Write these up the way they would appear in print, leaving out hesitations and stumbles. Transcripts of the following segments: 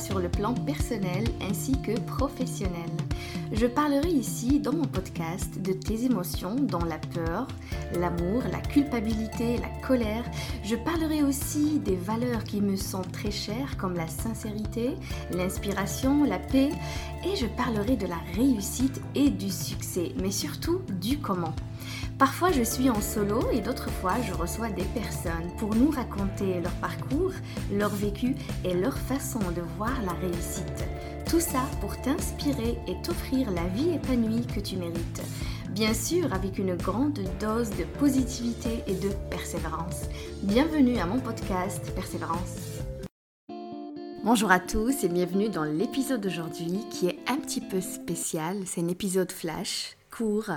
sur le plan personnel ainsi que professionnel. Je parlerai ici dans mon podcast de tes émotions dans la peur, l'amour, la culpabilité, la colère. Je parlerai aussi des valeurs qui me sont très chères comme la sincérité, l'inspiration, la paix et je parlerai de la réussite et du succès, mais surtout du comment. Parfois je suis en solo et d'autres fois je reçois des personnes pour nous raconter leur parcours, leur vécu et leur façon de voir la réussite. Tout ça pour t'inspirer et t'offrir la vie épanouie que tu mérites. Bien sûr avec une grande dose de positivité et de persévérance. Bienvenue à mon podcast Persévérance. Bonjour à tous et bienvenue dans l'épisode d'aujourd'hui qui est un petit peu spécial. C'est un épisode flash, court,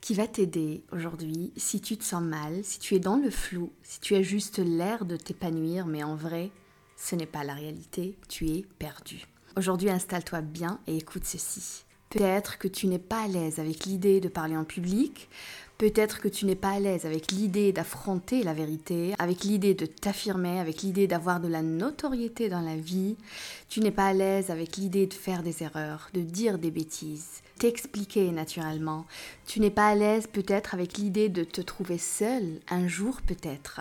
qui va t'aider aujourd'hui si tu te sens mal, si tu es dans le flou, si tu as juste l'air de t'épanouir, mais en vrai, ce n'est pas la réalité, tu es perdu. Aujourd'hui, installe-toi bien et écoute ceci. Peut-être que tu n'es pas à l'aise avec l'idée de parler en public, peut-être que tu n'es pas à l'aise avec l'idée d'affronter la vérité, avec l'idée de t'affirmer, avec l'idée d'avoir de la notoriété dans la vie, tu n'es pas à l'aise avec l'idée de faire des erreurs, de dire des bêtises, t'expliquer naturellement, tu n'es pas à l'aise peut-être avec l'idée de te trouver seule, un jour peut-être.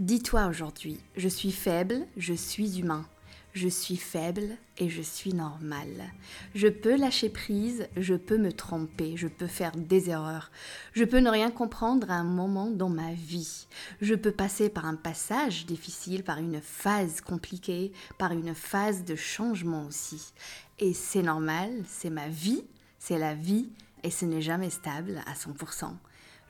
Dis-toi aujourd'hui, je suis faible, je suis humain. Je suis faible et je suis normale. Je peux lâcher prise, je peux me tromper, je peux faire des erreurs. Je peux ne rien comprendre à un moment dans ma vie. Je peux passer par un passage difficile, par une phase compliquée, par une phase de changement aussi. Et c'est normal, c'est ma vie, c'est la vie et ce n'est jamais stable à 100%.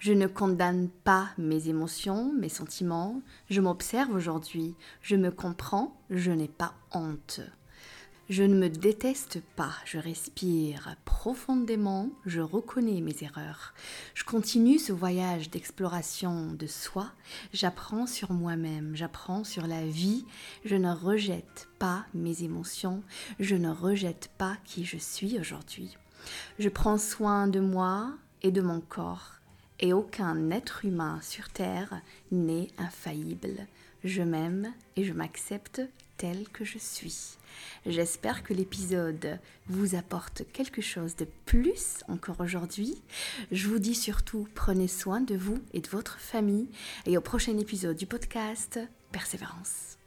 Je ne condamne pas mes émotions, mes sentiments. Je m'observe aujourd'hui. Je me comprends. Je n'ai pas honte. Je ne me déteste pas. Je respire profondément. Je reconnais mes erreurs. Je continue ce voyage d'exploration de soi. J'apprends sur moi-même. J'apprends sur la vie. Je ne rejette pas mes émotions. Je ne rejette pas qui je suis aujourd'hui. Je prends soin de moi et de mon corps. Et aucun être humain sur Terre n'est infaillible. Je m'aime et je m'accepte tel que je suis. J'espère que l'épisode vous apporte quelque chose de plus encore aujourd'hui. Je vous dis surtout, prenez soin de vous et de votre famille. Et au prochain épisode du podcast, Persévérance.